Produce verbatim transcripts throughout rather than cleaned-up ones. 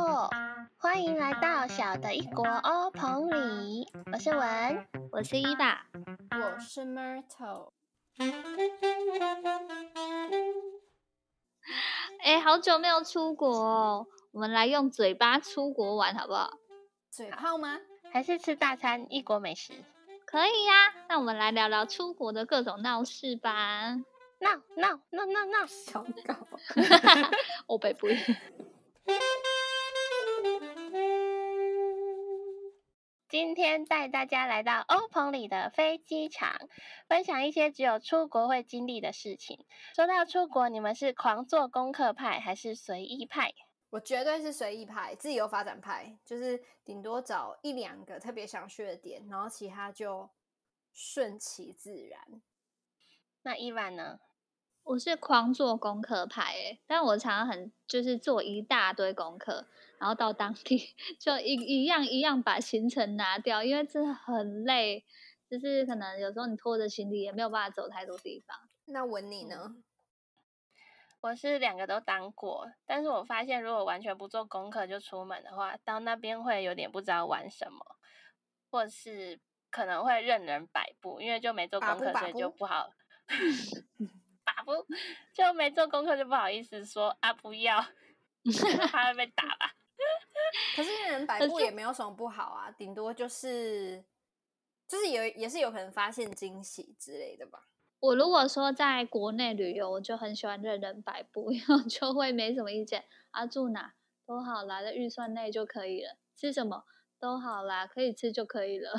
后，欢迎来到小的一国Openly，我是文，我是伊爸，我是 Myrtal。 哎，好久没有出国哦，我们来用嘴巴出国玩好不好？嘴炮吗？还是吃大餐异国美食？可以呀、啊，那我们来聊聊出国的各种闹事吧。闹闹闹闹闹，小狗，我被不。今天带大家来到Openly的飞机场，分享一些只有出国会经历的事情。说到出国，你们是狂做功课派还是随意派？我绝对是随意派，自由发展派，就是顶多找一两个特别想去的点，然后其他就顺其自然。那Evan呢？我是狂做功课派耶，但我常常很就是做一大堆功课，然后到当地就一一样一样把行程拿掉，因为真的很累，就是可能有时候你拖着行李也没有办法走太多地方。那文你呢？我是两个都当过，但是我发现如果完全不做功课就出门的话，到那边会有点不知道玩什么，或是可能会任人摆布，因为就没做功课，所以就不好。不就没做功课就不好意思说啊不要怕会被打吧可是人摆布也没有什么不好啊，顶多就是就是有也是有可能发现惊喜之类的吧。我如果说在国内旅游，我就很喜欢任人摆布，然后就会没什么意见啊，住哪都好啦，在预算内就可以了，吃什么都好啦，可以吃就可以了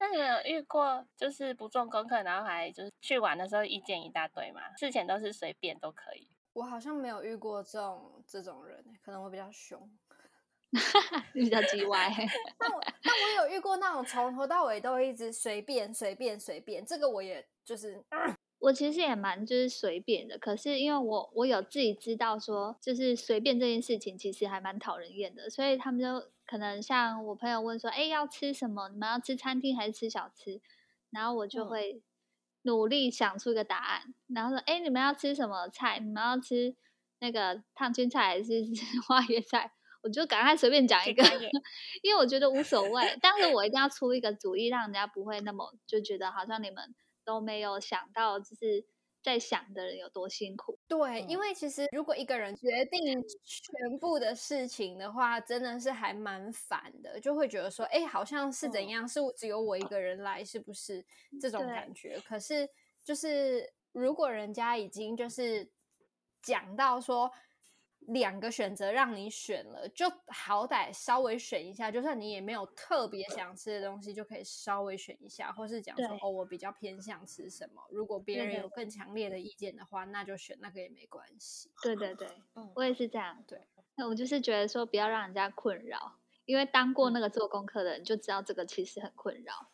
那你们有遇过就是不做功课，然后还就是去玩的时候意见一大堆吗？事前都是随便都可以。我好像没有遇过这种这种人，可能我比较凶，你比较叽歪。但我但我有遇过那种从头到尾都一直随便随便随便，这个我也就是。我其实也蛮就是随便的，可是因为我我有自己知道说，就是随便这件事情其实还蛮讨人厌的，所以他们就可能像我朋友问说，哎，要吃什么？你们要吃餐厅还是吃小吃？然后我就会努力想出一个答案，嗯、然后说，哎，你们要吃什么菜？你们要吃那个烫青菜还是吃花椰菜？我就赶快随便讲一个，因为我觉得无所谓，但是我一定要出一个主意，让人家不会那么就觉得好像你们都没有想到，就是在想的人有多辛苦。对、嗯，因为其实如果一个人决定全部的事情的话，真的是还蛮烦的，就会觉得说，哎，好像是怎样、嗯，是只有我一个人来，是不是这种感觉？可是就是如果人家已经就是讲到说两个选择让你选了，就好歹稍微选一下，就算你也没有特别想吃的东西，就可以稍微选一下，或是讲说哦，我比较偏向吃什么。如果别人有更强烈的意见的话，那就选那个也没关系。对对对，嗯、我也是这样。对，那我就是觉得说不要让人家困扰，因为当过那个做功课的人就知道这个其实很困扰。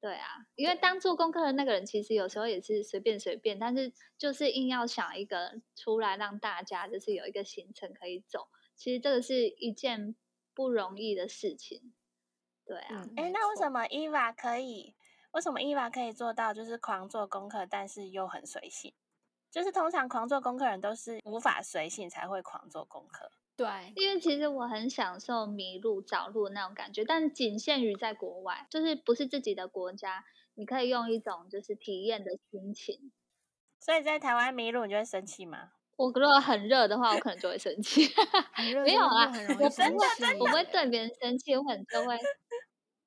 对啊，因为当做功课的那个人其实有时候也是随便随便，但是就是硬要想一个出来让大家就是有一个行程可以走，其实这个是一件不容易的事情。对啊，哎、嗯，那为什么 Eva 可以为什么 Eva 可以做到就是狂做功课但是又很随性？就是通常狂做功课人都是无法随性才会狂做功课。对，因为其实我很享受迷路找路那种感觉，但仅限于在国外，就是不是自己的国家，你可以用一种就是体验的心情。所以在台湾迷路你就会生气吗？我如果很热的话我可能就会生气没有啦，我真的我不会对别人生气，我可能就会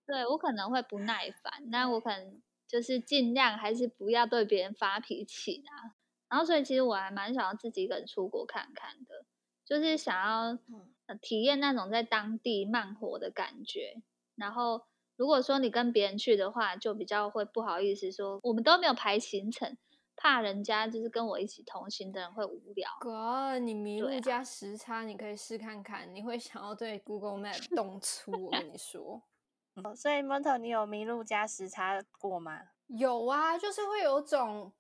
对我可能会不耐烦，那我可能就是尽量还是不要对别人发脾气啦。然后所以其实我还蛮想要自己一个人出国看看的，就是想要、呃、体验那种在当地慢活的感觉。然后如果说你跟别人去的话，就比较会不好意思说我们都没有排行程，怕人家就是跟我一起同行的人会无聊。哥，你迷路加时差、啊、你可以试看看，你会想要对 Google Map 动粗我跟你说所以 Moto 你有迷路加时差过吗？有啊，就是会有种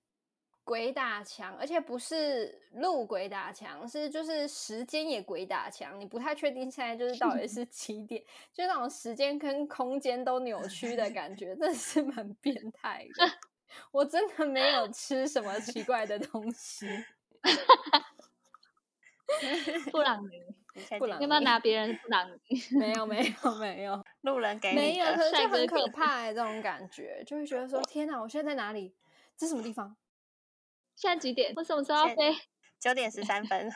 鬼打墙，而且不是路鬼打墙，是就是时间也鬼打墙，你不太确定现在就是到底是几点就那种时间跟空间都扭曲的感觉真的是蛮变态的我真的没有吃什么奇怪的东西布朗尼要不要拿别人挡你？没有没有没有，路人给你的没有，可是就很可怕、欸、这种感觉，就会觉得说天哪，我现在在哪里？这是什么地方？现在几点？我什么时候要飞？九点十三分。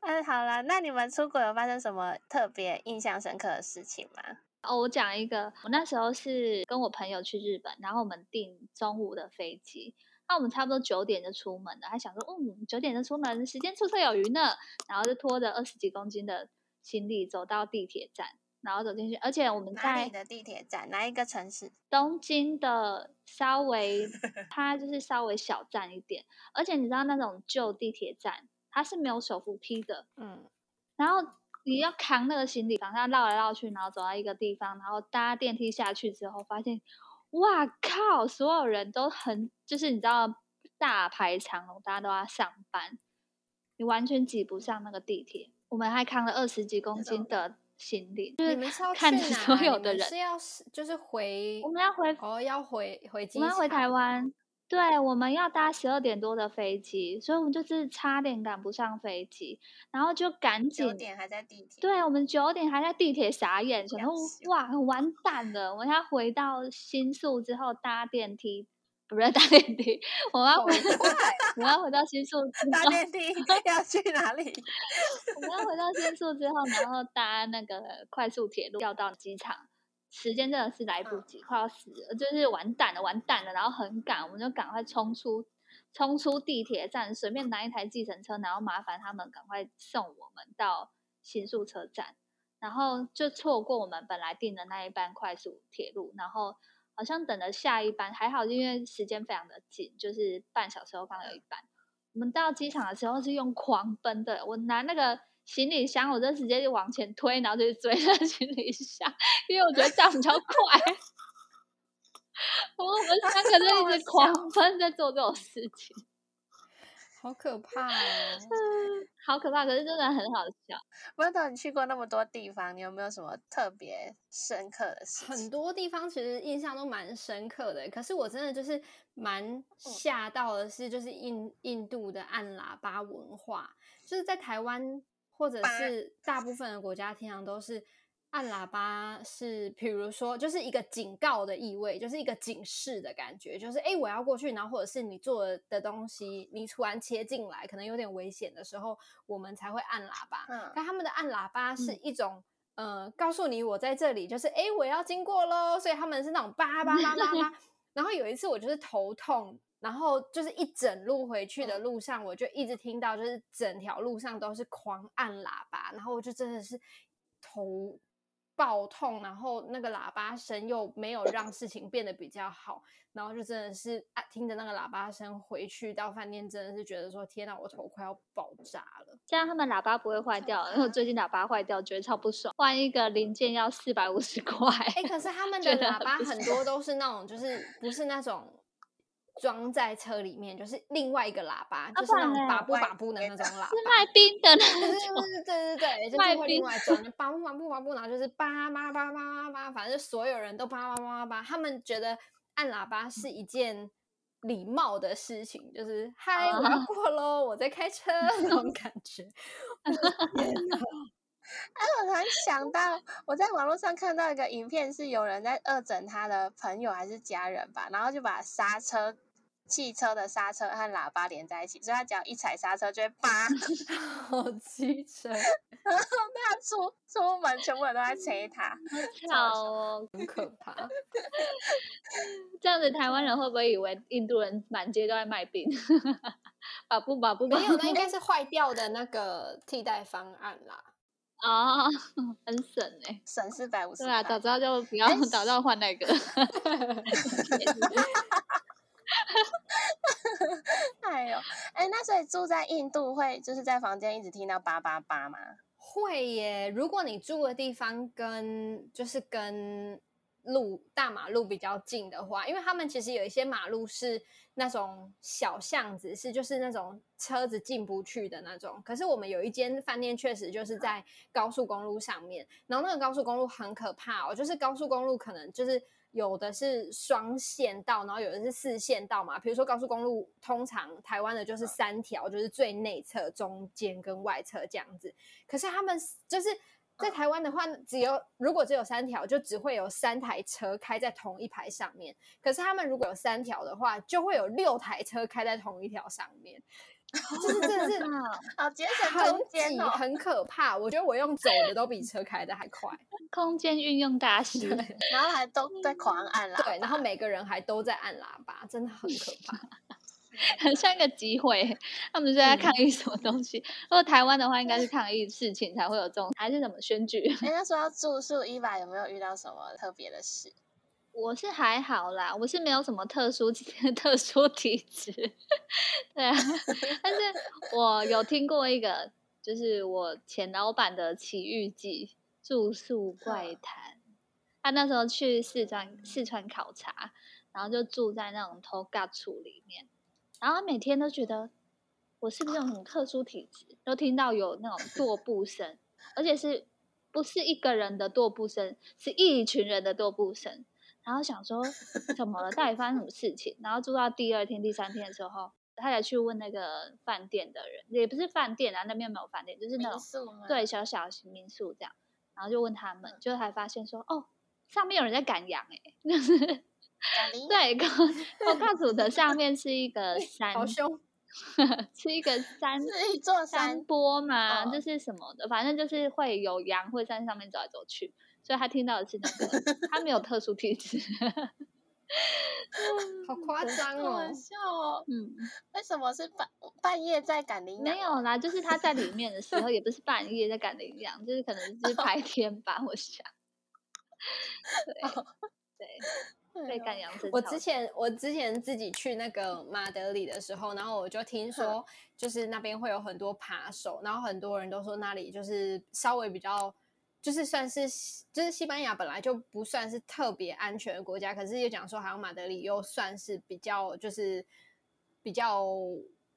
嗯，好啦，那你们出国有发生什么特别印象深刻的事情吗？哦，我讲一个，我那时候是跟我朋友去日本，然后我们订中午的飞机，那我们差不多九点就出门了，还想说嗯，九点就出门，时间绰绰有余呢，然后就拖着二十几公斤的行李走到地铁站，然后走进去，而且我们在哪里的地铁站？哪一个城市？东京的稍微它就是稍微小站一点，而且你知道那种旧地铁站它是没有手扶梯的，嗯，然后你要扛那个行李，把它绕来绕去，然后走到一个地方，然后搭电梯下去之后，发现，哇靠！所有人都很，就是你知道，大排长龙，大家都要上班，你完全挤不上那个地铁。我们还扛了二十几公斤的行李，就是看着所有的人。你们是要就是回，我们要回哦，要回回机场，我们要回台湾。对，我们要搭十二点多的飞机，所以我们就是差点赶不上飞机，然后就赶紧九点还在地铁。对，我们九点还在地铁傻眼，想说哇完蛋了，我要回到新宿之后搭电梯，不是搭电梯，我要回我要回到新宿之后搭电梯要去哪里？我要回到新宿之后，然后搭那个快速铁路要到机场。时间真的是来不及，快要死了，就是完蛋了，完蛋了，然后很赶，我们就赶快冲出，冲出地铁站，随便拿一台计程车，然后麻烦他们赶快送我们到新宿车站，然后就错过我们本来订的那一班快速铁路，然后好像等了下一班，还好因为时间非常的紧，就是半小时后刚有一班，我们到机场的时候是用狂奔的，我拿那个行李箱，我就直接就往前推，然后就追那行李箱，因为我觉得这样比较快。我们三个就一直狂奔在做这种事情，好可怕哦！好可怕，可是真的很好笑。Myrtal，你去过那么多地方，你有没有什么特别深刻的事情？很多地方其实印象都蛮深刻的，可是我真的就是蛮吓到的是，就是印印度的按喇叭文化，就是在台湾。或者是大部分的国家通常都是按喇叭，是比如说就是一个警告的意味，就是一个警示的感觉，就是哎、欸、我要过去，然后或者是你做的东西你突然切进来可能有点危险的时候，我们才会按喇叭、嗯、但他们的按喇叭是一种、嗯、呃告诉你我在这里，就是哎、欸、我要经过咯，所以他们是那种叭叭叭叭叭。然后有一次我就是头痛，然后就是一整路回去的路上，我就一直听到就是整条路上都是狂按喇叭，然后我就真的是头爆痛，然后那个喇叭声又没有让事情变得比较好，然后就真的是、啊、听着那个喇叭声回去到饭店，真的是觉得说天哪，我头快要爆炸了。这样他们喇叭不会坏掉，因为我最近喇叭坏掉觉得超不爽，换一个零件要四百五十块。哎、欸，可是他们的喇叭很多都是那种就是不是那种装在车里面，就是另外一个喇叭、啊、就是那种把布把布的那种喇叭，是卖冰的那种，对对对对对，就是会另外装把布把布把布，然后就是叭叭叭叭叭，反正就所有人都叭叭叭叭。他们觉得按喇叭是一件礼貌的事情，就是嗨我要过咯，我在开车那种感觉。哎、啊，我突然想到，我在网络上看到一个影片，是有人在恶整他的朋友还是家人吧，然后就把刹车汽车的刹车和喇叭连在一起，所以他只要一踩刹车就会叭，好机车。然后他出出门，全部人都在催他，好哦，很可怕。这样子台湾人会不会以为印度人满街都在卖冰？把不把不，没有，那应该是坏掉的那个替代方案啦。哦，很省哎、欸，省四百五十。对啊，早知道就不要，早知道换那个。哎呦，哎、欸，那所以住在印度会就是在房间一直听到八八八吗？会耶，如果你住的地方跟就是跟路大马路比较近的话，因为他们其实有一些马路是那种小巷子，是就是那种车子进不去的那种。可是我们有一间饭店确实就是在高速公路上面，然后那个高速公路很可怕哦，就是高速公路可能就是有的是双线道，然后有的是四线道嘛。比如说高速公路，通常台湾的就是三条，就是最内侧、中间跟外侧这样子。可是他们就是在台湾的话，只有如果只有三条，就只会有三台车开在同一排上面。可是他们如果有三条的话，就会有六台车开在同一条上面。就是真的是好节省空间哦，很可怕。我觉得我用走的都比车开的还快，空间运用大师。然后还都在狂按喇叭，对，然后每个人还都在按喇叭，真的很可怕。很像一个集会，他们就在抗议什么东西。嗯、如果台湾的话，应该是抗议事情才会有这种，还是什么选举？人家说要住宿，伊娃有没有遇到什么特别的事？我是还好啦，我是没有什么特殊特殊体质，对啊。但是我有听过一个，就是我前老板的奇遇记住宿怪谈。他那时候去四川四川考察，然后就住在那种土埆厝里面。然后每天都觉得我是不是有很特殊体质，都听到有那种踱步声，而且是不是一个人的踱步声，是一群人的踱步声。然后想说怎么了，到底发生什么事情？然后住到第二天、第三天的时候，他才去问那个饭店的人，也不是饭店啊，那边没有饭店，就是那种对小小型民宿这样。然后就问他们，就还发现说，哦，上面有人在赶羊哎、欸，就是。对，我告诉的上面是一个山，好凶，是一个山，是一座山坡嘛，这、哦就是什么的，反正就是会有羊会在上面走来走去，所以他听到的是那个，他没有特殊体质，好夸张哦，好笑哦，嗯，为什么是半半夜在赶羚羊？没有啦，就是他在里面的时候，也不是半夜在赶羚羊，就是可能就是白天吧，我想，对、哦、对。被赶羊真吵。我之前我之前自己去那个马德里的时候，然后我就听说就是那边会有很多扒手，然后很多人都说那里就是稍微比较就是算是就是西班牙本来就不算是特别安全的国家，可是又讲说好像马德里又算是比较就是比较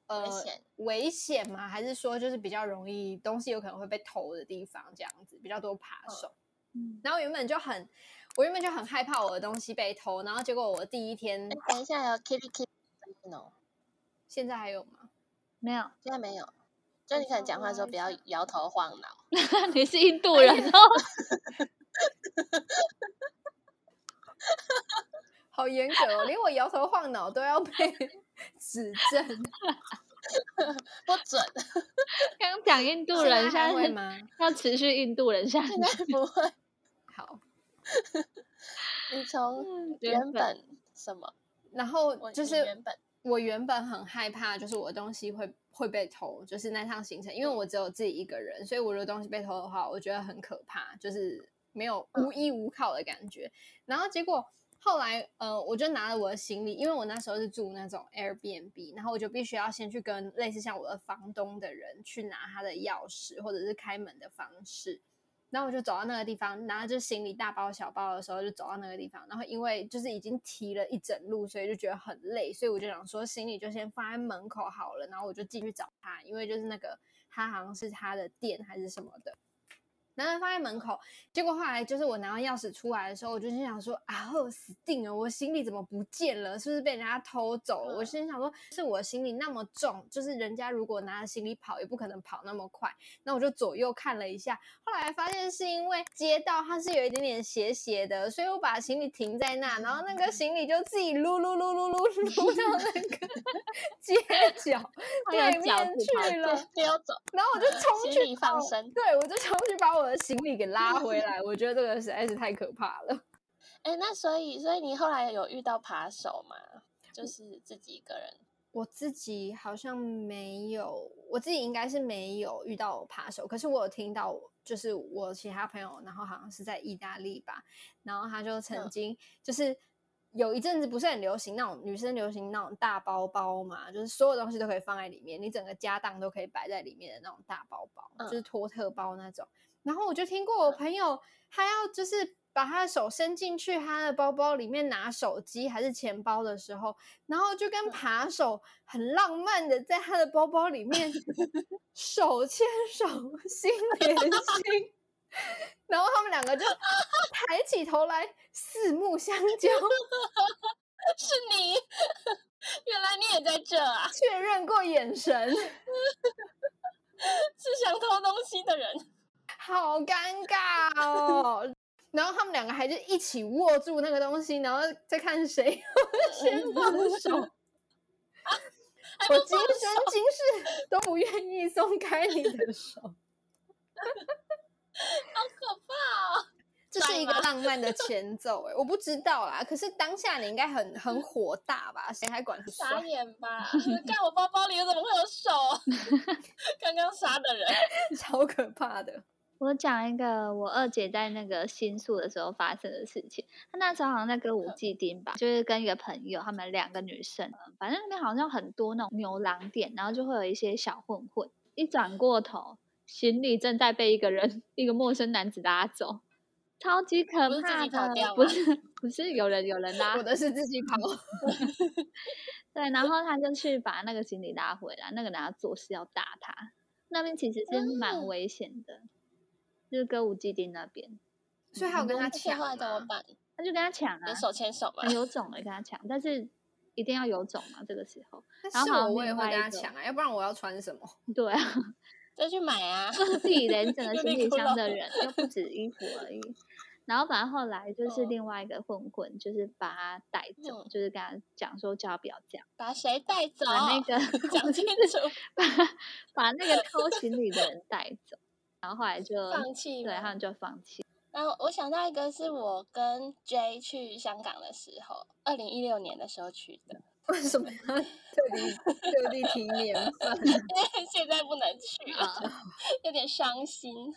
呃危险嘛，还是说就是比较容易东西有可能会被偷的地方，这样子比较多扒手。嗯、然后原本就很我原本就很害怕我的东西被偷，然后结果我第一天等一下有 kitty kitty 现在还有吗？没有，现在没有，就你可能讲话的时候不要摇头晃脑。你是印度人哦。好严格哦，连我摇头晃脑都要被指正。不准。刚讲印度人，现在会吗？要持续印度人下去？现在不会。好。你从原本什么？然后就是原本我原本很害怕，就是我的东西会会被偷，就是那趟行程，因为我只有自己一个人，所以我的东西被偷的话，我觉得很可怕，就是没有无依无靠的感觉。然后结果。后来呃，我就拿了我的行李，因为我那时候是住那种 Airbnb， 然后我就必须要先去跟类似像我的房东的人去拿他的钥匙或者是开门的方式，然后我就走到那个地方，拿着行李大包小包的时候就走到那个地方，然后因为就是已经提了一整路，所以就觉得很累，所以我就想说行李就先放在门口好了，然后我就进去找他，因为就是那个他好像是他的店还是什么的，然后放在门口，结果后来就是我拿到钥匙出来的时候，我就心想说啊，我死定了，我行李怎么不见了？是不是被人家偷走了？我心想说，是我行李那么重，就是人家如果拿着行李跑，也不可能跑那么快。那我就左右看了一下，后来发现是因为街道它是有一点点斜斜的，所以我把行李停在那，然后那个行李就自己噜噜噜噜噜噜到那个街角对面去了，然后我就冲去放生，对我就冲去把我。行李给拉回来，我觉得这个实在是太可怕了。哎、欸，那所以，所以你后来有遇到扒手吗？就是自己一个人，我自己好像没有，我自己应该是没有遇到扒手。可是我有听到，就是我其他朋友，然后好像是在意大利吧，然后他就曾经就是有一阵子不是很流行那种女生流行那种大包包嘛，就是所有东西都可以放在里面，你整个家当都可以摆在里面的那种大包包，嗯、就是托特包那种。然后我就听过我朋友他要就是把他的手伸进去他的包包里面拿手机还是钱包的时候，然后就跟扒手很浪漫的在他的包包里面手牵手心连心然后他们两个就抬起头来四目相交。是你，原来你也在这啊！确认过眼神。是想偷东西的人，好尴尬哦。然后他们两个还就一起握住那个东西，然后再看谁先放手。啊、我今生今世都不愿意松开你的手。好可怕哦！这是一个浪漫的前奏、欸、我不知道啦，可是当下你应该很很火大吧，谁还管？傻眼吧，看我包包里怎么会有手。刚刚杀的人超可怕的。我讲一个我二姐在那个新宿的时候发生的事情。她那时候好像在歌舞伎町吧，就是跟一个朋友，她们两个女生，反正那边好像很多那种牛郎店，然后就会有一些小混混，一转过头行李正在被一个人一个陌生男子拉走，超级可怕的。不是自己跑掉吗？不是，不是，有人有人拉。我的是自己跑。对，然后他就去把那个行李拉回来，那个人要做事要打他，那边其实是蛮危险的、嗯、就是歌舞伎町那边。所以还有跟他抢吗？他就跟他抢啊，有手牵手吗？很有种的跟他抢，但是一定要有种嘛，这个时候。但是我也会跟他抢啊，要不然我要穿什么？对啊，就去买啊，就是自己连整个行李箱的人，又不止衣服而已。然后反正后来就是另外一个混混，就是把他带走、嗯，就是跟他讲说叫他不要这样。把谁带走？把那个讲清楚，把把那个偷行李的人带走。然后后来就放弃，对，他们就放弃。然后我想到一个是我跟 J 去香港的时候，二零一六年的时候去的。为什么要特地特地提年份？因为现在不能去了，有点伤心。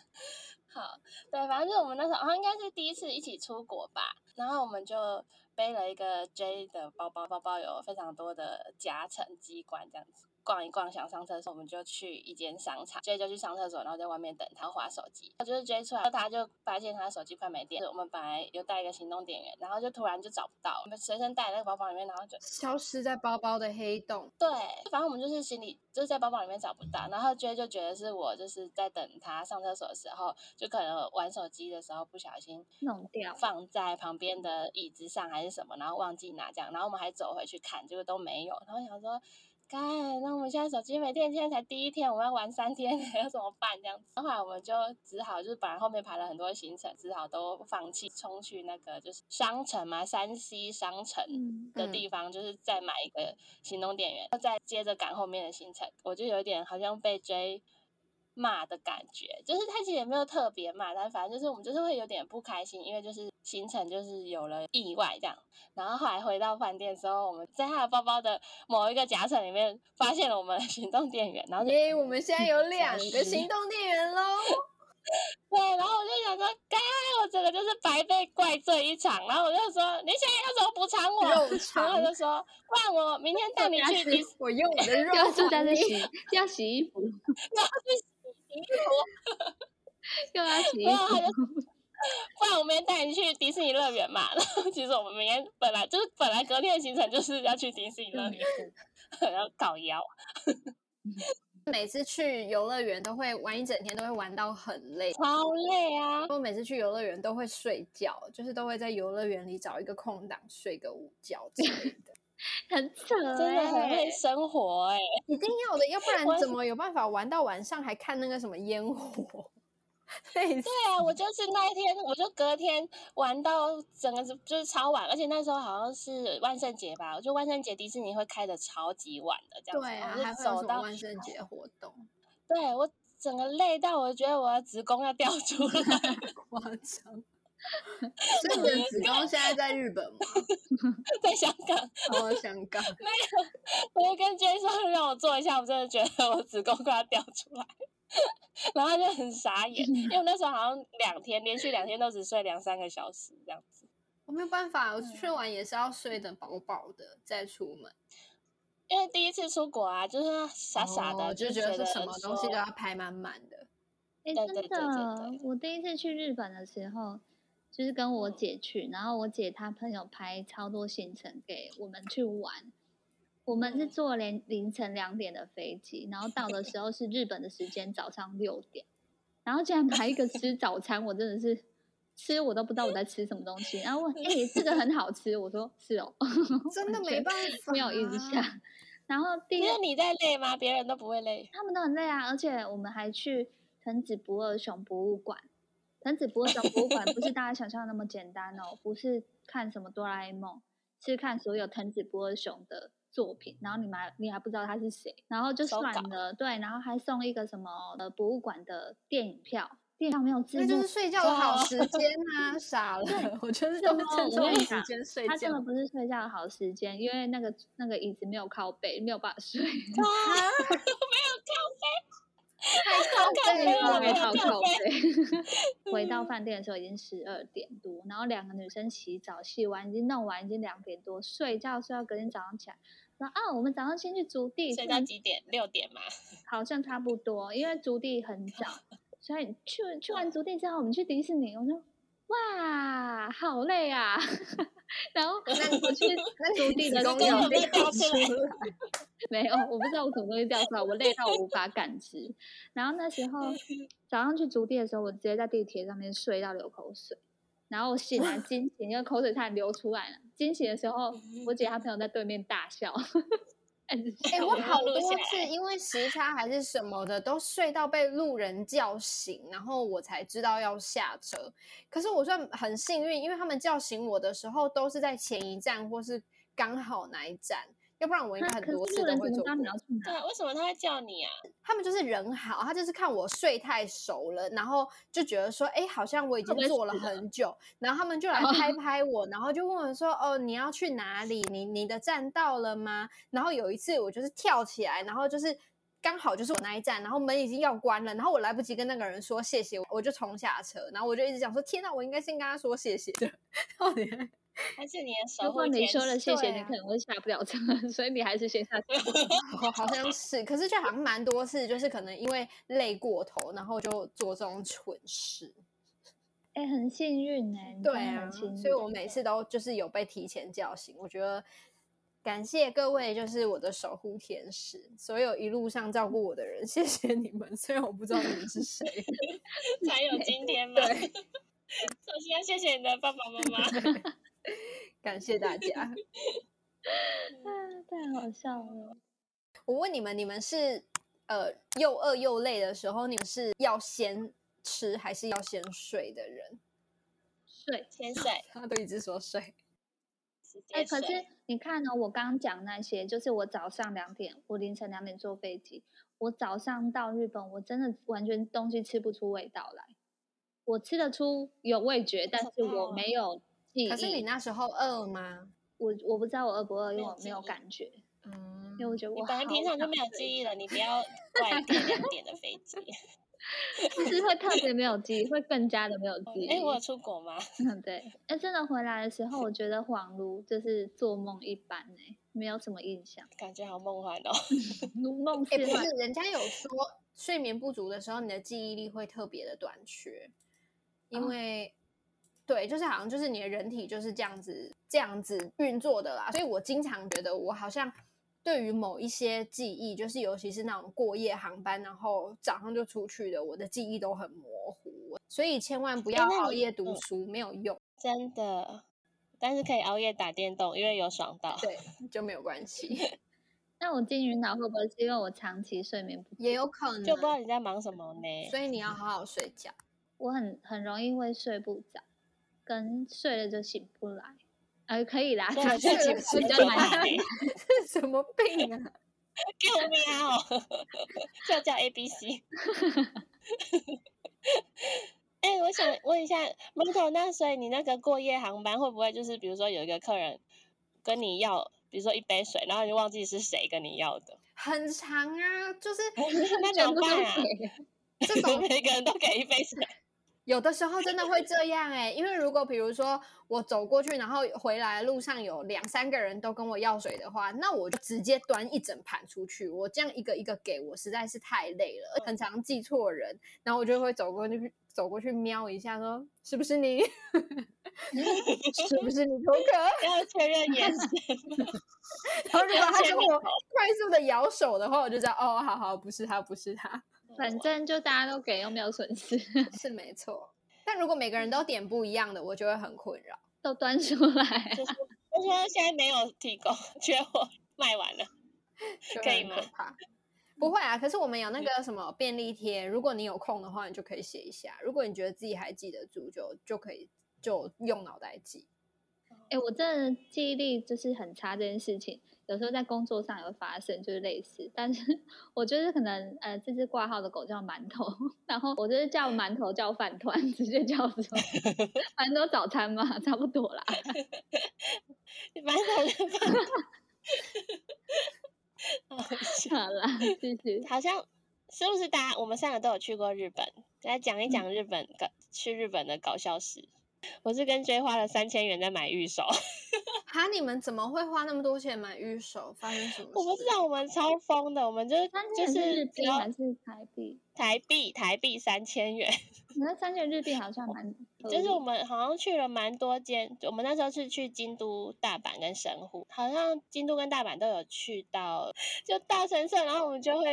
好，对，反正是我们那时候好像应该是第一次一起出国吧，然后我们就背了一个 J 的包包，包包有非常多的夹层机关，这样子逛一逛想上厕所，我们就去一间商场， J 就去上厕所，然后在外面等他滑手机，就是 J 出来他就发现他的手机快没电，我们本来有带一个行动电源，然后就突然就找不到，我们随身带那个包包里面，然后就消失在包包的黑洞。对，反正我们就是行李就是在包包里面找不到，然后 J 就觉得是我就是在等他上厕所的时候，就可能玩手机的时候不小心弄掉，放在旁边的椅子上还是什么，然后忘记拿这样，然后我们还走回去看，结果都没有，然后想说哎，那我们现在手机没电，现在才第一天，我们要玩三天，要怎么办这样子？后来我们就只好就是本来后面排了很多行程，只好都放弃，冲去那个就是商城嘛，山西商城的地方，嗯、就是再买一个行动电源，再接着赶后面的行程。我就有点好像被追骂的感觉，就是他其实也没有特别骂，但反正就是我们就是会有点不开心，因为就是行程就是有了意外这样。然后后来回到饭店的时候，我们在他的包包的某一个夹层里面发现了我们的行动电源，然后就耶、欸，我们现在有两个行动电源咯。对，然后我就想说，该我这个就是白被怪罪一场，然后我就说，你现在要怎么补偿我？然后我就说，不然我明天带你去迪士，我用我的肉就在这洗，要洗衣服，要去。又要洗衣服，不然我明天带你去迪士尼乐园嘛。然后其实我们明天本来就是本来隔天的行程就是要去迪士尼乐园，要搞腰。每次去游乐园都会玩一整天，都会玩到很累，超累啊！我每次去游乐园都会睡觉，就是都会在游乐园里找一个空档睡个午觉之类的。很扯、欸，真的很会生活哎、欸，一定要的，要不然怎么有办法玩到晚上还看那个什么烟火？对啊，我就是那一天，我就隔天玩到整个就是超晚，而且那时候好像是万圣节吧，我就万圣节迪士尼会开的超级晚的这样子，对啊，还会有什么万圣节活动？对，我整个累到，我觉得我的子宫要掉出来，夸张。所以你的子宫现在在日本吗？在香港。哦，香港。没有，我就跟 J 说让我做一下，我真的觉得我子宫快要掉出来，然后他就很傻眼，因为我那时候好像两天连续两天都只睡两三个小时这样子。我没有办法，我睡完也是要睡得饱饱的再出门。因为第一次出国啊，就是傻傻的、哦、就觉得什么东西都要排满满的。哎，真的，对对对对对，我第一次去日本的时候。就是跟我姐去，然后我姐她朋友排超多行程给我们去玩，我们是坐凌凌晨两点的飞机，然后到的时候是日本的时间早上六点，然后竟然排一个吃早餐，我真的是吃我都不知道我在吃什么东西。然后问，哎、欸，这个很好吃，我说是哦，真的没办法、啊，没有意识下。然后第二，因为你在累吗？别人都不会累，他们都很累啊。而且我们还去藤子不二雄博物馆，藤子不二雄博物馆不是大家想象的那么简单哦，不是看什么哆啦 A 梦，是看所有藤子不二雄的作品，然后你还你还不知道他是谁，然后就算了，对，然后还送一个什么呃博物馆的电影票，电影票没有字幕，那就是睡觉的好时间啊，傻了，我觉得就是趁这种时间睡觉，他真的不是睡觉的好时间，因为那个那个椅子没有靠背，没有办法睡，啊，没有靠背。太靠背了，好靠背。回到饭店的时候已经十二点多，然后两个女生洗澡、洗完已经弄完，已经两点多，睡觉睡到隔天早上起来，说啊，我们早上先去竹地。睡到几点？六点嘛，好像差不多，因为竹地很早，所以去去完竹地之后，我们去迪士尼。我说哇，好累啊！然后我去竹地的公园被掉出来，没有，我不知道我什么东西掉出来，我累到我无法感知。然后那时候早上去竹地的时候，我直接在地铁上面睡到流口水，然后我醒来惊醒，因为口水差点流出来了。惊醒的时候，我姐她朋友在对面大笑。哎、欸，我好多次因为时差还是什么的，都睡到被路人叫醒，然后我才知道要下车。可是我算很幸运，因为他们叫醒我的时候都是在前一站或是刚好哪一站，要不然我应该很多次都会做过。对，为什么他会叫你啊？他们就是人好，他就是看我睡太熟了，然后就觉得说，哎、欸，好像我已经坐了很久，然后他们就来拍拍我，然后就问我说，哦，你要去哪里？你你的站到了吗？然后有一次我就是跳起来，然后就是刚好就是我那一站，然后门已经要关了，然后我来不及跟那个人说谢谢，我就冲下车，然后我就一直想说，天哪，我应该先跟他说谢谢的。到底？还是你的守护天使，如果你说了谢谢、啊、你可能会下不了车，所以你还是先下车。好像是，可是就好像蛮多次就是可能因为累过头然后就做这种蠢事。哎、欸，很幸运哎、欸，对啊，所以我每次都就是有被提前叫醒，我觉得感谢各位就是我的守护天使，所有一路上照顾我的人，谢谢你们，虽然我不知道你们是谁才有今天嘛。对，首先要谢谢你的爸爸妈妈感谢大家啊，太好笑了。我问你们，你们是呃又饿又累的时候，你们是要先吃还是要先睡的人？睡，先睡。他都一直说睡。哎、欸，可是你看呢、哦？我刚刚讲那些，就是我早上两点，我凌晨两点坐飞机，我早上到日本，我真的完全东西吃不出味道来。我吃得出有味觉，但是我没有。可是你那时候饿吗？我我不知道我饿不饿，因为我没有感觉。嗯，因为我觉得我你本来平常就没有记忆了，你不要怪点两点的飞机，就是会特别没有记忆，会更加的没有记忆。哎、欸，我有出国吗？嗯，对。哎，真的回来的时候，我觉得恍如就是做梦一般哎、欸，没有什么印象，感觉好梦幻哦，梦似幻。哎、欸，不是，人家有说睡眠不足的时候，你的记忆力会特别的短缺，因为。哦，对，就是好像就是你的人体就是这样子这样子运作的啦，所以我经常觉得我好像对于某一些记忆，就是尤其是那种过夜航班然后早上就出去的，我的记忆都很模糊，所以千万不要熬夜读书、欸、没有用，真的，但是可以熬夜打电动，因为有爽到，对，就没有关系那我金鱼脑会不会是因为我长期睡眠不足？也有可能，就不知道你在忙什么呢，所以你要好好睡觉。我很很容易会睡不着，跟睡了就醒不来，呃，可以啦，睡了就醒不来，这什么病啊？救命啊！这叫 A B C。哎、欸，我想问一下 ，Moto， 那所以你那个过夜航班会不会就是，比如说有一个客人跟你要，比如说一杯水，然后你就忘记是谁跟你要的？很长啊，就是那怎么办啊？这种每个人都给一杯水。有的时候真的会这样哎、欸，因为如果比如说我走过去，然后回来路上有两三个人都跟我要水的话，那我就直接端一整盘出去，我这样一个一个给，我实在是太累了，很常记错人，然后我就会走过去走过去瞄一下说是不是你是不是你口渴要确认眼神然后如果他跟我快速的摇手的话，我就知道哦，好好，不是他不是他反正就大家都给又没有损失是没错，但如果每个人都点不一样的我就会很困扰，都端出来就是我说现在没有提供，觉得我卖完了可以吗？不会啊，可是我们有那个什么便利贴，如果你有空的话你就可以写一下，如果你觉得自己还记得住就就可以就用脑袋记。欸，我真的记忆力就是很差，这件事情有时候在工作上有发生，就是类似，但是我就是可能呃，这只挂号的狗叫馒头，然后我就是叫馒头叫饭团，直接叫什么馒头早餐嘛，差不多啦馒头的饭团好啦，继续。好像是不是大家我们三个都有去过日本，来讲一讲日本、嗯、去日本的搞笑事。我是跟J花了三千元在买御守哈，你们怎么会花那么多钱买御守？发生什么事？我不知道，我们超疯的，我们就就是日币还是台币？台币，台币三千元。那三千日币好像蛮，就是我们好像去了蛮多间。我们那时候是去京都、大阪跟神户，好像京都跟大阪都有去到，就大神社，然后我们就会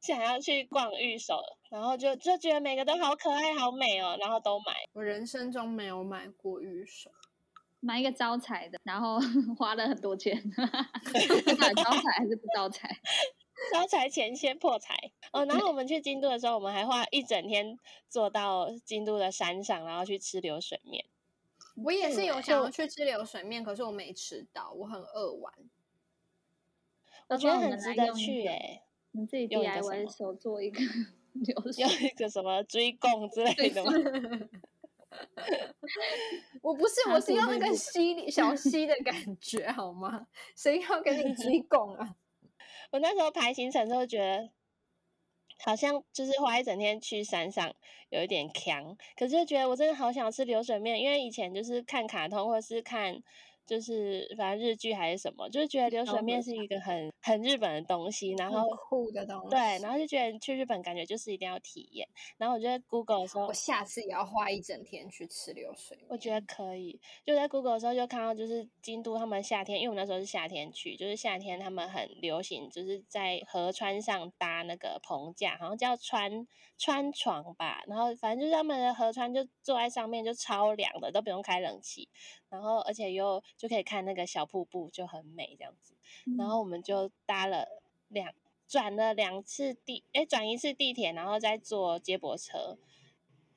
想要去逛御守，然后就就觉得每个都好可爱、好美哦，然后都买。我人生中没有买过御守。买一个招财的，然后花了很多钱，不管招财还是不招财，招财前先破财哦。然后我们去京都的时候，我们还花一整天坐到京都的山上，然后去吃流水面。我也是有想要去吃流水面，可是我没吃到，我很饿完。我觉得很值得去哎、欸，你自己 D I Y 手做一个流水，用一个什么追供之类的吗？我不是，我是用那个吸小吸的感觉好吗？谁要跟你激拱啊？我那时候排行程就觉得好像就是花一整天去山上有一点呛，可是觉得我真的好想吃流水面，因为以前就是看卡通或是看就是反正日剧还是什么，就是觉得流水面是一个很很日本的东西，然后酷的东西，对，然后就觉得去日本感觉就是一定要体验。然后我就在 Google 的时候，我下次也要花一整天去吃流水面，我觉得可以。就在 Google 的时候就看到，就是京都他们夏天，因为我们那时候是夏天去，就是夏天他们很流行，就是在河川上搭那个棚架，好像叫川川床吧，然后反正就是他们的河川就坐在上面就超凉的，都不用开冷气，然后而且又就可以看那个小瀑布，就很美这样子。然后我们就搭了两转了两次地，哎，转一次地铁，然后再坐接驳车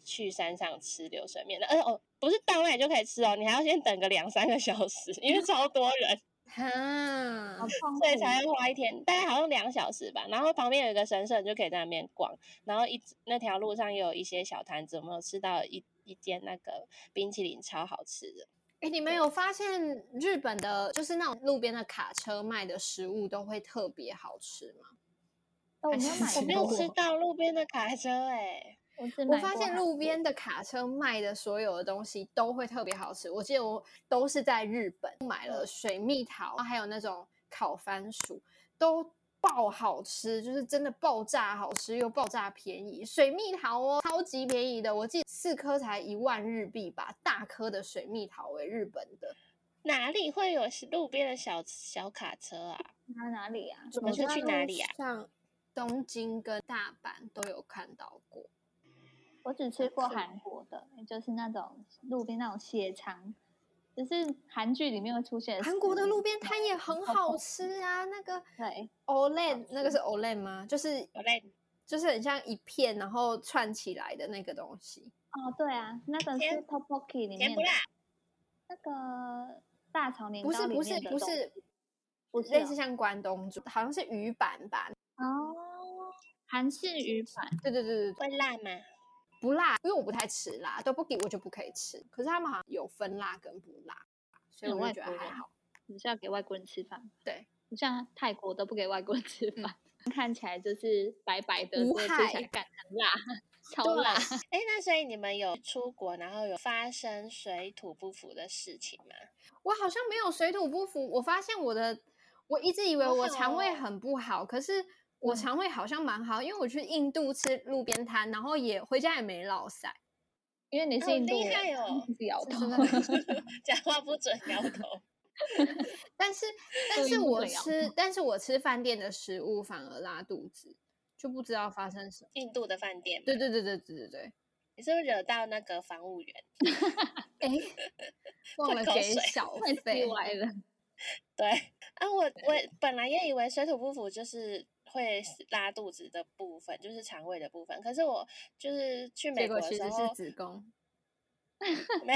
去山上吃流水面。而且哦，不是到那里就可以吃哦，你还要先等个两三个小时，因为超多人，啊，所以才会花一天，大概好像两小时吧。然后旁边有一个神社，你就可以在那边逛。然后一那条路上也有一些小摊子，我们有吃到一一间那个冰淇淋，超好吃的。哎，你们有发现日本的就是那种路边的卡车卖的食物都会特别好吃吗？我没有买过，我没有吃到路边的卡车哎、欸，我发现路边的卡车卖的所有的东西都会特别好吃。我记得我都是在日本买了水蜜桃，还有那种烤番薯，都爆好吃，就是真的爆炸好吃又爆炸便宜。水蜜桃哦，超级便宜的，我记得四颗才一万日币吧，大颗的水蜜桃诶，日本的哪里会有路边的小小卡车啊？哪哪里啊？我们是去哪里啊？像东京跟大阪都有看到过。我只吃过韩国的，就是那种路边那种血肠。只是韩剧里面会出现韩国的路边摊也很好吃啊，那个 Olen 那个是 Olen 吗？就是 Olen 就是很像一片然后串起来的那个东西哦，对啊，那个是 Tteokbokki 里面的那个大炒年糕里面的东西，不是不是不是类似像关东煮，好像是鱼板吧，哦，韩式鱼板，对对对对，会辣吗？不辣，因为我不太吃辣，都不给我就不可以吃。可是他们好像有分辣跟不辣，所以我就觉得还好。你是要给外国人吃饭？对，你像泰国都不给外国人吃饭，嗯、看起来就是白白的，所以吃起来感很辣，超辣。哎，那所以你们有出国，然后有发生水土不服的事情吗？我好像没有水土不服，我发现我的，我一直以为我肠胃很不好，可是。我肠胃好像蛮好，因为我去印度吃路边摊，然后也回家也没落塞。因为你是印度人，厉害哦，一直摇头，讲话不准摇头。但是，但是我吃，但是我吃饭店的食物反而拉肚子，就不知道发生什么。印度的饭店。对对对对对对对。你是不是惹到那个房务员？哎，忘了给小费来了。对啊，我我本来也以为水土不服就是会拉肚子的部分，就是肠胃的部分。可是我就是去美国的时候，结果其实是子宫。没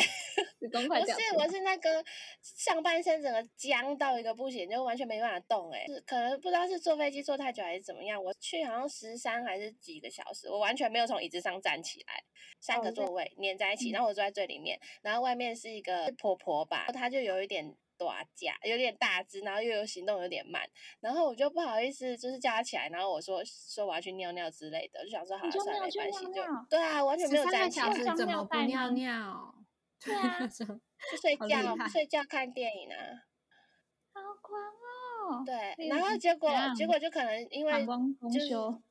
子宫快掉。不是，我是那个上半身整个僵到一个不行，就完全没办法动、欸。哎，可能不知道是坐飞机坐太久还是怎么样，我去好像十三还是几个小时，我完全没有从椅子上站起来。三个座位粘在一起，然后我坐在最里面，然后外面是一个婆婆吧，她就有一点。大架有点大只，然后又有行动有点慢，然后我就不好意思，就是叫他起来，然后我说说我要去尿尿之类的，就想说好了算了，没关系，就对啊，完全没有站起来，怎么不尿尿？对啊，就睡觉睡觉看电影啊，好狂哦！对，然后结果结果就可能因为膀胱功休，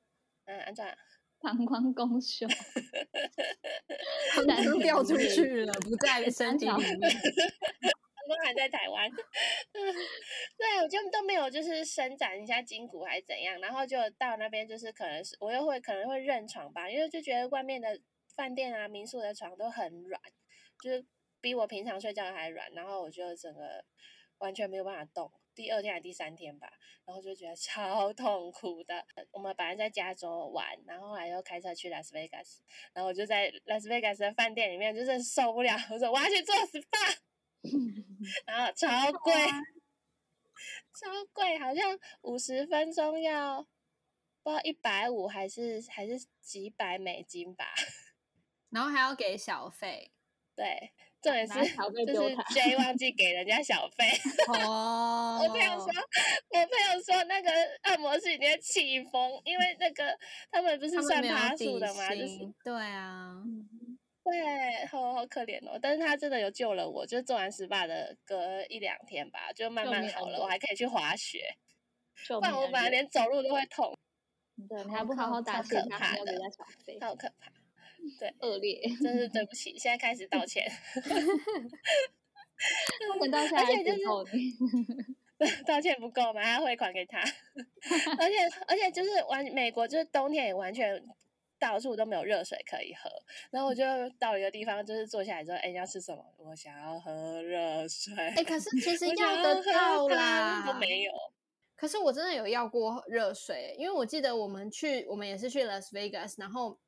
嗯，安怎？膀胱功休，膀胱掉出去了，不在身体里面。都还在台湾对，我就都没有就是伸展一下筋骨还是怎样，然后就到那边就是可能是我又会可能会认床吧，因为就觉得外面的饭店啊民宿的床都很软，就是比我平常睡觉还软，然后我就整个完全没有办法动，第二天还第三天吧，然后就觉得超痛苦的。我们本来在加州玩，然后后来又开车去拉斯维加斯，然后我就在拉斯维加斯的饭店里面就是受不了，我说我要去做 S P A然后超贵，超贵，好像五十分钟要不知道一百五还是还是几百美金吧，然后还要给小费。对，重点是就是 J 忘记给人家小费。哦，我朋友说，我朋友说那个按摩师已经气疯，因为那个他们不是算爬树的吗？就是对啊。嗯对，好好可怜哦！但是他真的有救了我，就是做完S P A的隔一两天吧，就慢慢好了，我还可以去滑雪。不然我本来连走路都会痛。对，你还不好好打气，还要给人家小费，好可怕！对，恶劣，真是对不起，现在开始道歉。我们道歉，而且就是。道歉不够嘛，还要汇款给他。而且而且就是完美国，就是冬天也完全。到处都没有热水可以喝，然后我就到一个地方，就是坐下来之后，哎，你要吃什么？我想要喝热水。哎，可是其实要得到啦，都没有。可是我真的有要过热水，因为我记得我们去，我们也是去 Las Vegas， 然后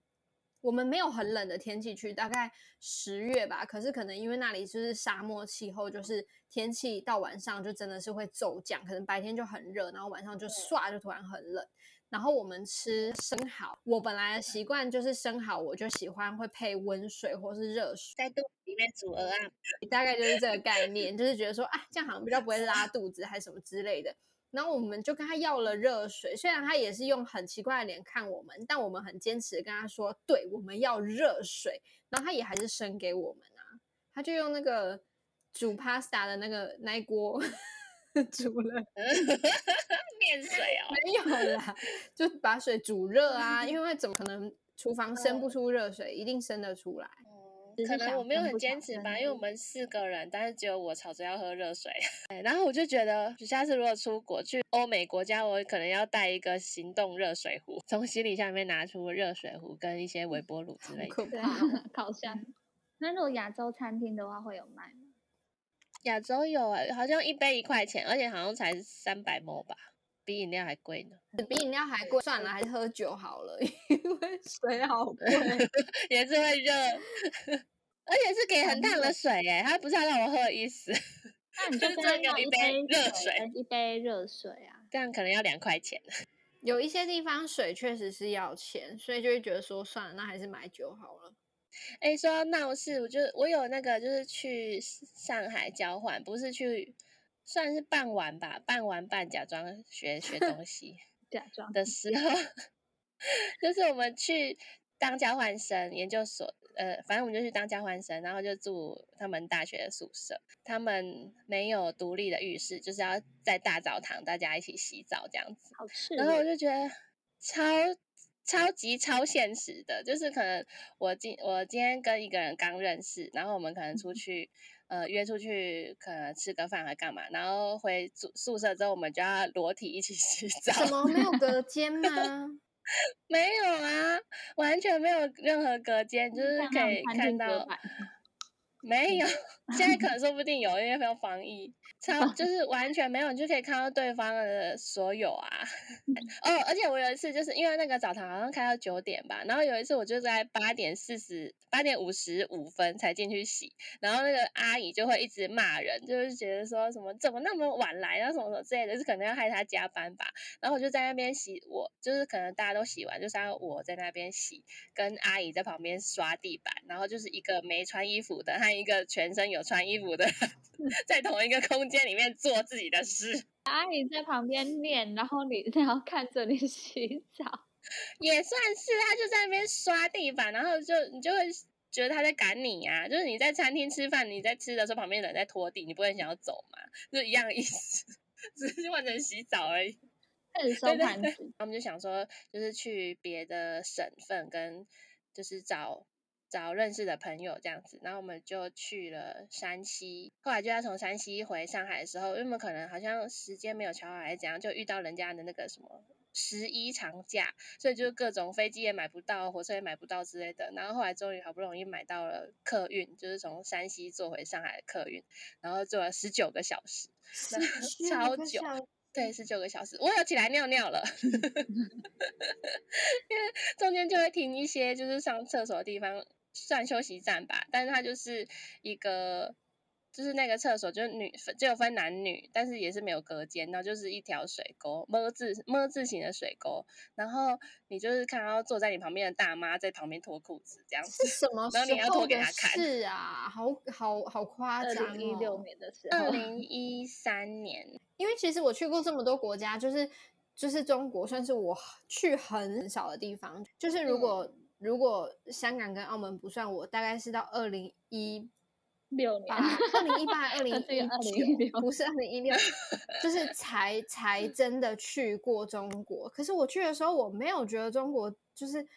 我们没有很冷的天气去，大概十月吧。可是可能因为那里就是沙漠气候，就是天气到晚上就真的是会骤降，可能白天就很热，然后晚上就唰就突然很冷。然后我们吃生蚝，我本来的习惯就是生蚝我就喜欢会配温水或是热水，在肚子里面煮蚵仔，大概就是这个概念，就是觉得说啊，这样好像比较不会拉肚子还是什么之类的。然后我们就跟他要了热水，虽然他也是用很奇怪的脸看我们，但我们很坚持跟他说对，我们要热水，然后他也还是生给我们啊，他就用那个煮 pasta 的那个那一锅煮了面水哦，没有啦，就把水煮热啊，因为怎么可能厨房生不出热水，一定生得出来。可能我没有很坚持吧，因为我们四个人，但是只有我吵着要喝热水。然后我就觉得，下次如果出国去欧美国家，我可能要带一个行动热水壶，从行李箱里面拿出热水壶跟一些微波炉之类的。可怕，烤箱。那如果亚洲餐厅的话，会有卖吗？亚洲有啊，好像一杯一块钱，而且好像才三百 ml 吧，比饮料还贵呢。比饮料还贵，算了，还是喝酒好了，因为水好贵，也是会热，而且是给很烫的水耶，他不是要让我喝的意思。那你就真的给我一杯热水，一杯热水啊，这样可能要两块钱。有一些地方水确实是要钱，所以就会觉得说算了，那还是买酒好了。哎，说到闹事，我就我有那个就是去上海交换，不是去算是半玩吧，半玩半假装学学东西，假装的时候，就是我们去当交换生研究所，呃，反正我们就去当交换生，然后就住他们大学的宿舍，他们没有独立的浴室，就是要在大澡堂大家一起洗澡这样子，好吃。然后我就觉得超。超级超现实的，就是可能我今我今天跟一个人刚认识，然后我们可能出去呃约出去可能吃个饭还干嘛，然后回宿舍之后我们就要裸体一起洗澡。怎么没有隔间吗？没有啊，完全没有任何隔间，就是可以看到。没有，现在可能说不定有，因为没有防疫，超就是完全没有，你就可以看到对方的所有啊。哦，而且我有一次就是因为那个澡堂好像开到九点吧，然后有一次我就在八点四十、八点五十五分才进去洗，然后那个阿姨就会一直骂人，就是觉得说什么怎么那么晚来，然后什么什么之类的，就是可能要害她加班吧。然后我就在那边洗，我就是可能大家都洗完，就剩我在那边洗，跟阿姨在旁边刷地板，然后就是一个没穿衣服的。一个全身有穿衣服的在同一个空间里面做自己的事，阿姨在旁边念，然后你然后看着你洗澡，也算是他就在那边刷地板，然后就你就会觉得他在赶你啊，就是你在餐厅吃饭，你在吃的时候旁边人在拖地，你不会想要走嘛，就一样的意思，只是换成洗澡而已。开始收盘子，我们就想说就是去别的省份跟就是找找认识的朋友这样子，然后我们就去了山西，后来就要从山西回上海的时候，因为我们可能好像时间没有调好还是怎样，就遇到人家的那个什么十一长假，所以就各种飞机也买不到，火车也买不到之类的，然后后来终于好不容易买到了客运，就是从山西坐回上海的客运，然后坐了十九个小时，超久，对，是九个小时，我有起来尿尿了，因为中间就会停一些就是上厕所的地方，算休息站吧，但是它就是一个，就是那个厕所就是女只有分男女，但是也是没有隔间，然后就是一条水沟，么字么字形的水沟，然后你就是看到坐在你旁边的大妈在旁边脱裤子这样子，是什么时候的事啊？然后你要脱给她看，是啊，好好好夸张哦！二零一六年的时候，二零一三年。因为其实我去过这么多国家，就是就是中国算是我去很少的地方，就是如果、嗯、如果香港跟澳门不算，我大概是到二零一六年、二零一八、二零一九，不是二零一六，就是才才真的去过中国。可是我去的时候，我没有觉得中国就是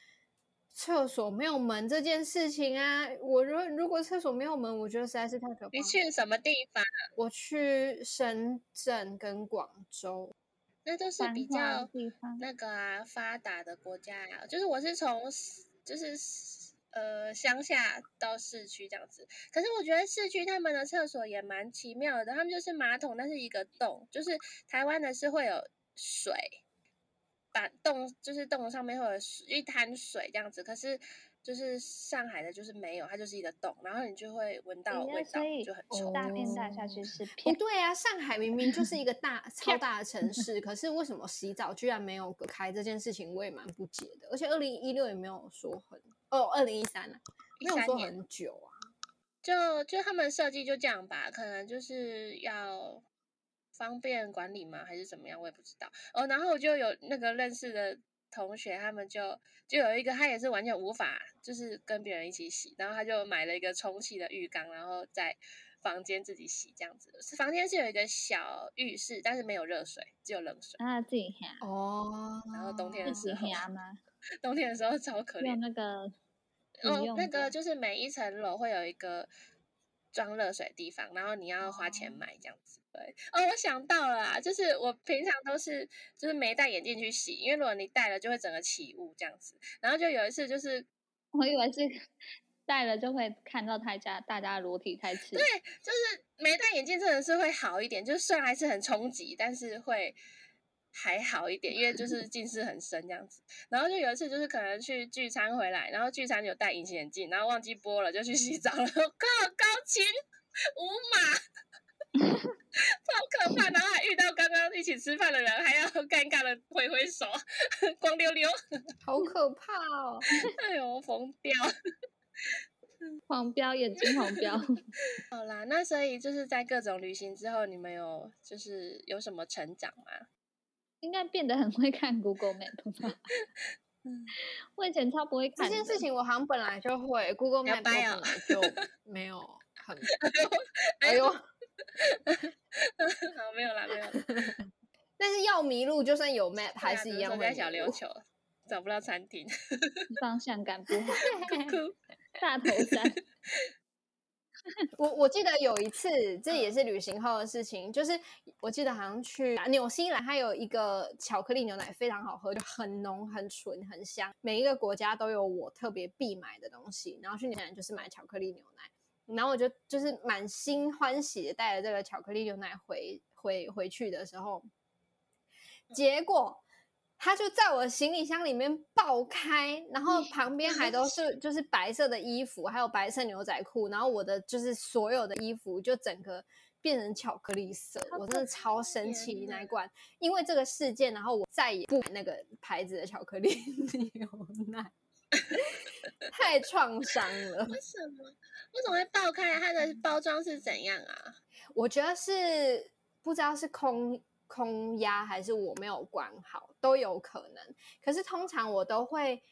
厕所没有门这件事情啊，我如果如果厕所没有门，我觉得实在是太可怕。你去什么地方？我去深圳跟广州，那都是比较那个啊发达的国家啊。就是我是从就是呃乡下到市区这样子，可是我觉得市区他们的厕所也蛮奇妙的，他们就是马桶，但是一个洞，就是台湾的是会有水。把洞就是洞上面会有一滩水这样子，可是就是上海的就是没有，它就是一个洞，然后你就会闻到味道，就很臭，大便大下去是不对啊，上海明明就是一个大超大的城市，可是为什么洗澡居然没有隔开这件事情，我也蛮不解的。而且二零一六也没有说很哦 ,二零一三 啊，没有说很久啊，就就他们设计就这样吧，可能就是要方便管理吗还是怎么样，我也不知道哦。然后就有那个认识的同学，他们就就有一个他也是完全无法就是跟别人一起洗，然后他就买了一个充气的浴缸，然后在房间自己洗这样子，房间是有一个小浴室，但是没有热水，只有冷水啊，自己喝哦。然后冬天的时候吗冬天的时候超可怜，那个哦那个就是每一层楼会有一个装热水的地方，然后你要花钱买这样子。对哦，我想到了啊，就是我平常都是就是没戴眼镜去洗，因为如果你戴了就会整个起雾这样子。然后就有一次就是我以为是戴了就会看到大家大家裸体太刺激，对，就是没戴眼镜真的是会好一点，就虽然还是很冲击，但是会还好一点，因为就是近视很深这样子。然后就有一次就是可能去聚餐回来，然后聚餐有戴隐形眼镜，然后忘记拨了，就去洗澡了，靠，高清无码，超可怕。然后还遇到刚刚一起吃饭的人，还要尴尬的挥挥手，光溜溜，好可怕哦！哎呦，疯掉。黄标，眼睛黄标。好啦，那所以就是在各种旅行之后，你们有就是有什么成长吗？应该变得很会看 Google Map 吧我以前超不会看这件事情，我好像本来就会 Google Map 本来就没有很哎呦好没有啦没有啦但是要迷路就算有 Map 还是一样会迷路，小琉球找不到餐厅方向感不好大头山我我记得有一次这也是旅行后的事情，就是我记得好像去纽西兰，它有一个巧克力牛奶非常好喝，就很浓很纯很香，每一个国家都有我特别必买的东西，然后去纽西兰就是买巧克力牛奶，然后我就就是满心欢喜的带着这个巧克力牛奶回回回去的时候，结果它就在我行李箱里面爆开，然后旁边还都是就是白色的衣服，还有白色牛仔裤，然后我的就是所有的衣服就整个变成巧克力色，我真的超生气那一罐，因为这个事件，然后我再也不买那个牌子的巧克力牛奶。太创伤了。为什么？为什么会爆开？它的包装是怎样啊？我觉得是不知道是空空压还是我没有关好，都有可能。可是通常我都会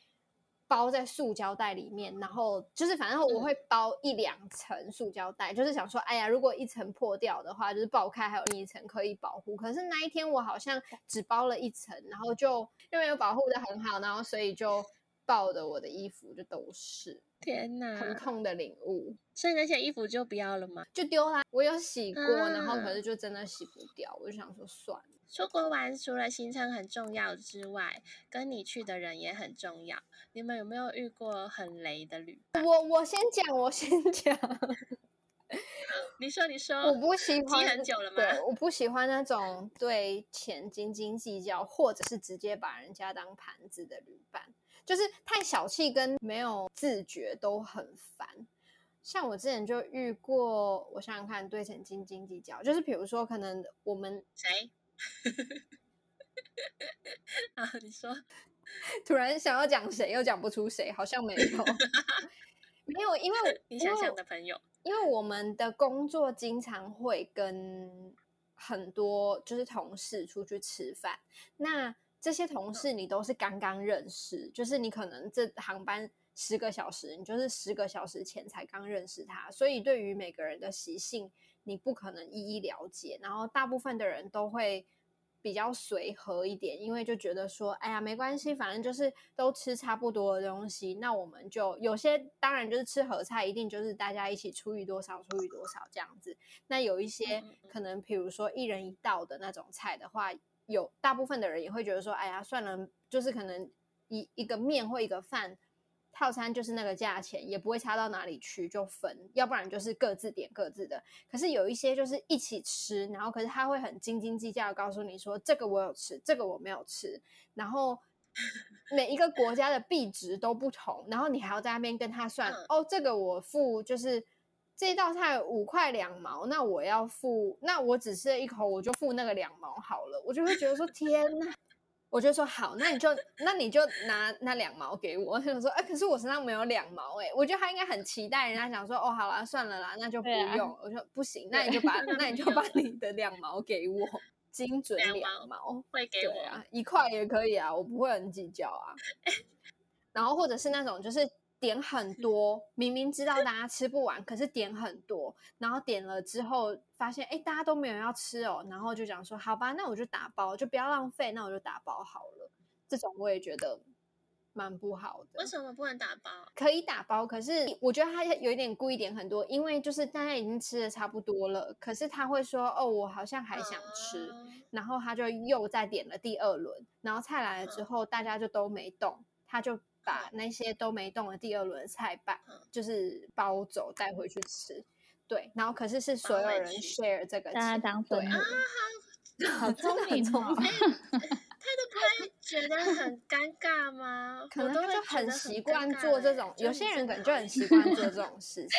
包在塑胶袋里面，然后就是反正我会包一两层塑胶袋、嗯、就是想说哎呀如果一层破掉的话就是爆开还有另一层可以保护，可是那一天我好像只包了一层，然后就因为有保护的很好，然后所以就爆的我的衣服就都是。天哪，很痛的领悟。所以那些衣服就不要了吗？就丢啦，我有洗过、啊、然后可是就真的洗不掉，我就想说算了。出国玩除了行程很重要之外，跟你去的人也很重要，你们有没有遇过很雷的旅伴？我我先讲我先讲你说你说。我不喜欢积很久了吗？对，我不喜欢那种对钱斤斤计较或者是直接把人家当盘子的旅伴，就是太小气跟没有自觉都很烦。像我之前就遇过，我想想看，对钱斤斤计较，就是比如说可能我们谁啊你说突然想要讲谁又讲不出谁，好像没有没有，因为你想想的朋友，因为我们的工作经常会跟很多就是同事出去吃饭，那这些同事你都是刚刚认识，就是你可能这航班十个小时，你就是十个小时前才刚认识他，所以对于每个人的习性你不可能一一了解，然后大部分的人都会比较随和一点，因为就觉得说哎呀没关系，反正就是都吃差不多的东西，那我们就有些当然就是吃合菜一定就是大家一起除以多少除以多少这样子，那有一些可能比如说一人一道的那种菜的话，有大部分的人也会觉得说哎呀算了，就是可能一一个面或一个饭套餐就是那个价钱，也不会差到哪里去，就分，要不然就是各自点各自的。可是有一些就是一起吃，然后可是他会很斤斤计较的告诉你说这个我有吃这个我没有吃，然后每一个国家的币值都不同，然后你还要在那边跟他算、嗯、哦这个我付就是这一道菜五块两毛，那我要付，那我只吃了一口我就付那个两毛好了，我就会觉得说天哪，我就说好，那你就那你就拿那两毛给我，我说、欸、可是我身上没有两毛，哎、欸，我觉得他应该很期待人家想说哦好啦算了啦那就不用、啊、我说不行，那你就把那你就把你的两毛给我，精准两毛会给我，对啊，一块也可以啊，我不会很计较啊然后或者是那种就是点很多，明明知道大家吃不完可是点很多，然后点了之后发现哎，大家都没有要吃哦，然后就讲说好吧那我就打包，就不要浪费，那我就打包好了，这种我也觉得蛮不好的。为什么不能打包？可以打包，可是我觉得他有一点故意点很多，因为就是大家已经吃的差不多了，可是他会说哦我好像还想吃、嗯、然后他就又再点了第二轮，然后菜来了之后、嗯、大家就都没动，他就把那些都没动的第二轮菜吧就是包走带回去吃，对，然后可是是所有人 share 这个钱，大家当分母啊，好聪明哦他都不会觉得很尴尬吗？可能他就很习惯做这种，有些人可能就很习惯做这种事情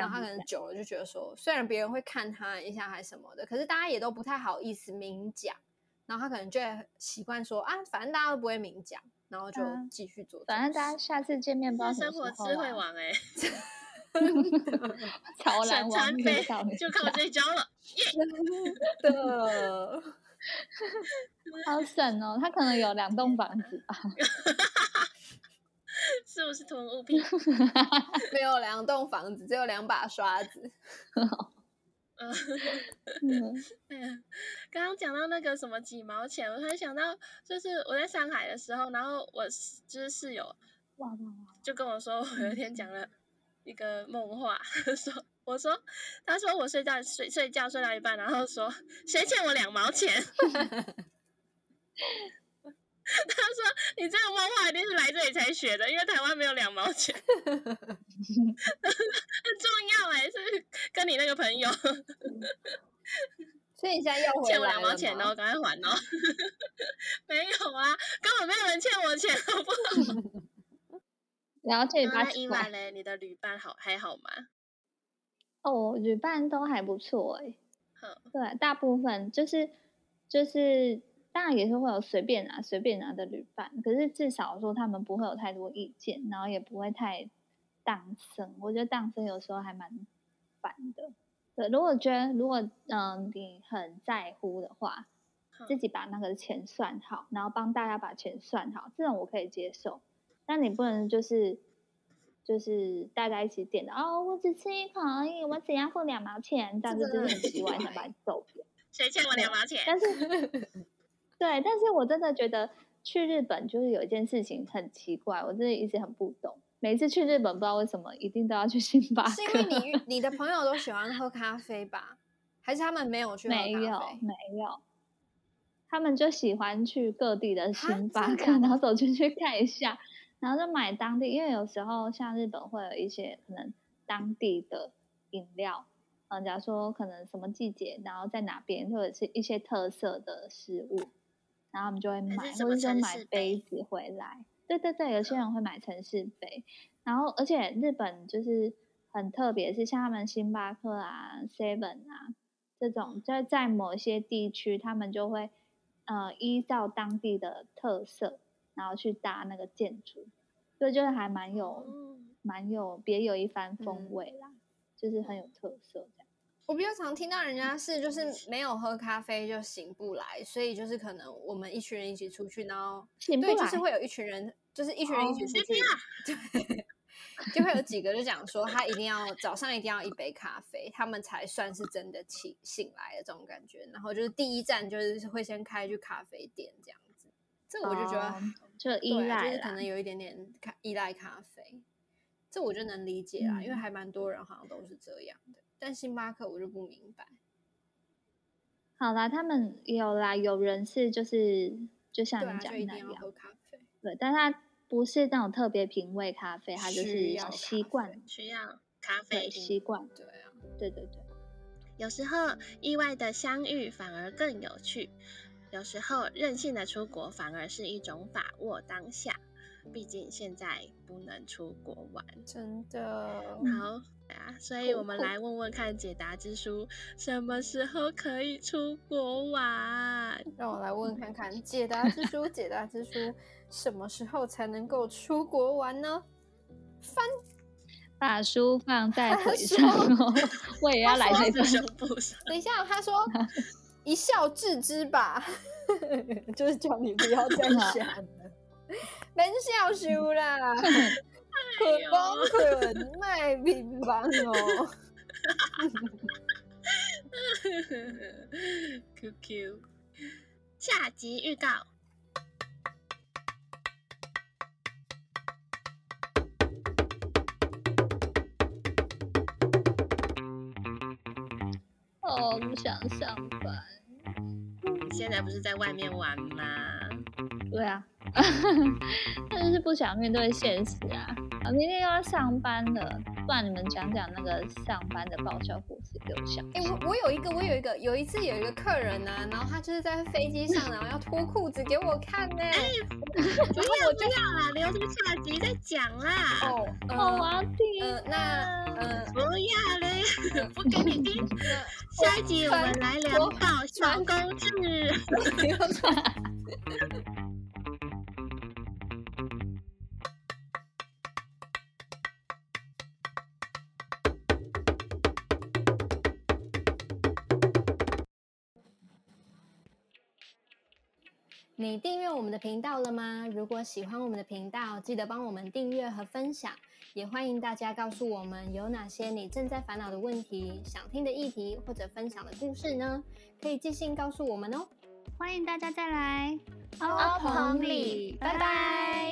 然后他可能久了就觉得说虽然别人会看他一下还什么的，可是大家也都不太好意思明讲，然后他可能就会习惯说啊反正大家都不会明讲，然后就继续做、啊、反正大家下次见面不知道什么时候、啊、生活智慧王哎、欸，潮男王就靠这一招了真的好省哦，他可能有两栋房子吧是不是囤物品没有两栋房子，只有两把刷子嗯，刚刚讲到那个什么几毛钱，我突然想到就是我在上海的时候，然后我就是室友就跟我说我有一天讲了一个梦话，说我说他说我睡觉睡睡觉睡到一半，然后说谁欠我两毛钱？他说你这个梦话一定是来这里才学的，因为台湾没有两毛钱。很重要哎、欸，是跟你那个朋友。所以你现在又回来了吗？欠我两毛钱哦，赶快还哦。没有啊，根本没有人欠我钱，好不好？然后这里八十块。那伊万嘞，你的旅伴好还好吗？哦，旅伴都还不错哎、欸。对，大部分就是就是，当然也是会有随便拿随便拿的旅伴，可是至少说他们不会有太多意见，然后也不会太当生。我觉得当生有时候还蛮烦的。对，如果觉得如果嗯你很在乎的话，自己把那个钱算好，然后帮大家把钱算好，这种我可以接受。但你不能就是就是大家一起点的哦，我只吃一口而已，我只要付两毛钱，这样子就是很奇怪，想把你揍掉。谁欠我两毛钱？但是对，但是我真的觉得去日本就是有一件事情很奇怪，我真的一直很不懂。每次去日本不知道为什么一定都要去星巴克，是因为你你的朋友都喜欢喝咖啡吧？还是他们没有去喝咖啡？没有，没有。他们就喜欢去各地的星巴克，然后走进去看一下。然后就买当地，因为有时候像日本会有一些可能当地的饮料，嗯，假如说可能什么季节，然后在哪边，或者是一些特色的食物，然后我们就会买，或者说买杯子回来。对对对，有些人会买城市杯。然后，而且日本就是很特别，是像他们星巴克啊、Seven 啊这种，就在某些地区，他们就会呃依照当地的特色。然后去搭那个建筑，所以就是还蛮有、嗯、蛮有别有一番风味啦、嗯、就是很有特色这样。我比较常听到人家是就是没有喝咖啡就醒不来，所以就是可能我们一群人一起出去，然后醒不来，对，就是会有一群人就是一群人一起出去、哦、对，就会有几个就讲说他一定要早上一定要一杯咖啡，他们才算是真的起醒来的这种感觉，然后就是第一站就是会先开去咖啡店这样子。这我就觉得、oh, 就依赖啦，就是可能有一点点依赖咖啡，这我就能理解啦、嗯、因为还蛮多人好像都是这样的，但星巴克我就不明白。好啦，他们有啦，有人是就是就像你讲的那样，对、啊、就一定要喝咖啡，对，但他不是那种特别品味咖啡，他就是习惯需要咖啡习惯，对啊，对对对。有时候意外的相遇反而更有趣，有时候任性的出国反而是一种把握当下，毕竟现在不能出国玩，真的好、啊、所以我们来问问看解答之书什么时候可以出国玩。让我来问看看解答之书解答之书什么时候才能够出国玩呢？翻，把书放在腿上哦，我也要来这本等一下，他说一笑置之吧，就是叫你不要再想了，别笑输啦，捆绑捆，卖乒乓哦。Q Q 下集预告。哦，不想上班。你现在不是在外面玩吗？对啊，但就是不想面对现实啊！啊，明天又要上班了，不然你们讲讲那个上班的爆笑故事给我想。哎、欸，我我有一个，我有一个，有一次有一个客人呢、啊，然后他就是在飞机上，然后要脱裤子给我看呢、欸。哎、欸，不要不要啦，留着下集再讲啦。哦，呃、哦我要听、呃。那呃，不要嘞。不给你听，下一集我们来聊爆笑公式。你订阅我们的频道了吗？如果喜欢我们的频道，记得帮我们订阅和分享。也欢迎大家告诉我们有哪些你正在烦恼的问题、想听的议题或者分享的故事呢？可以寄信告诉我们哦。欢迎大家再来，欧朋里，拜拜。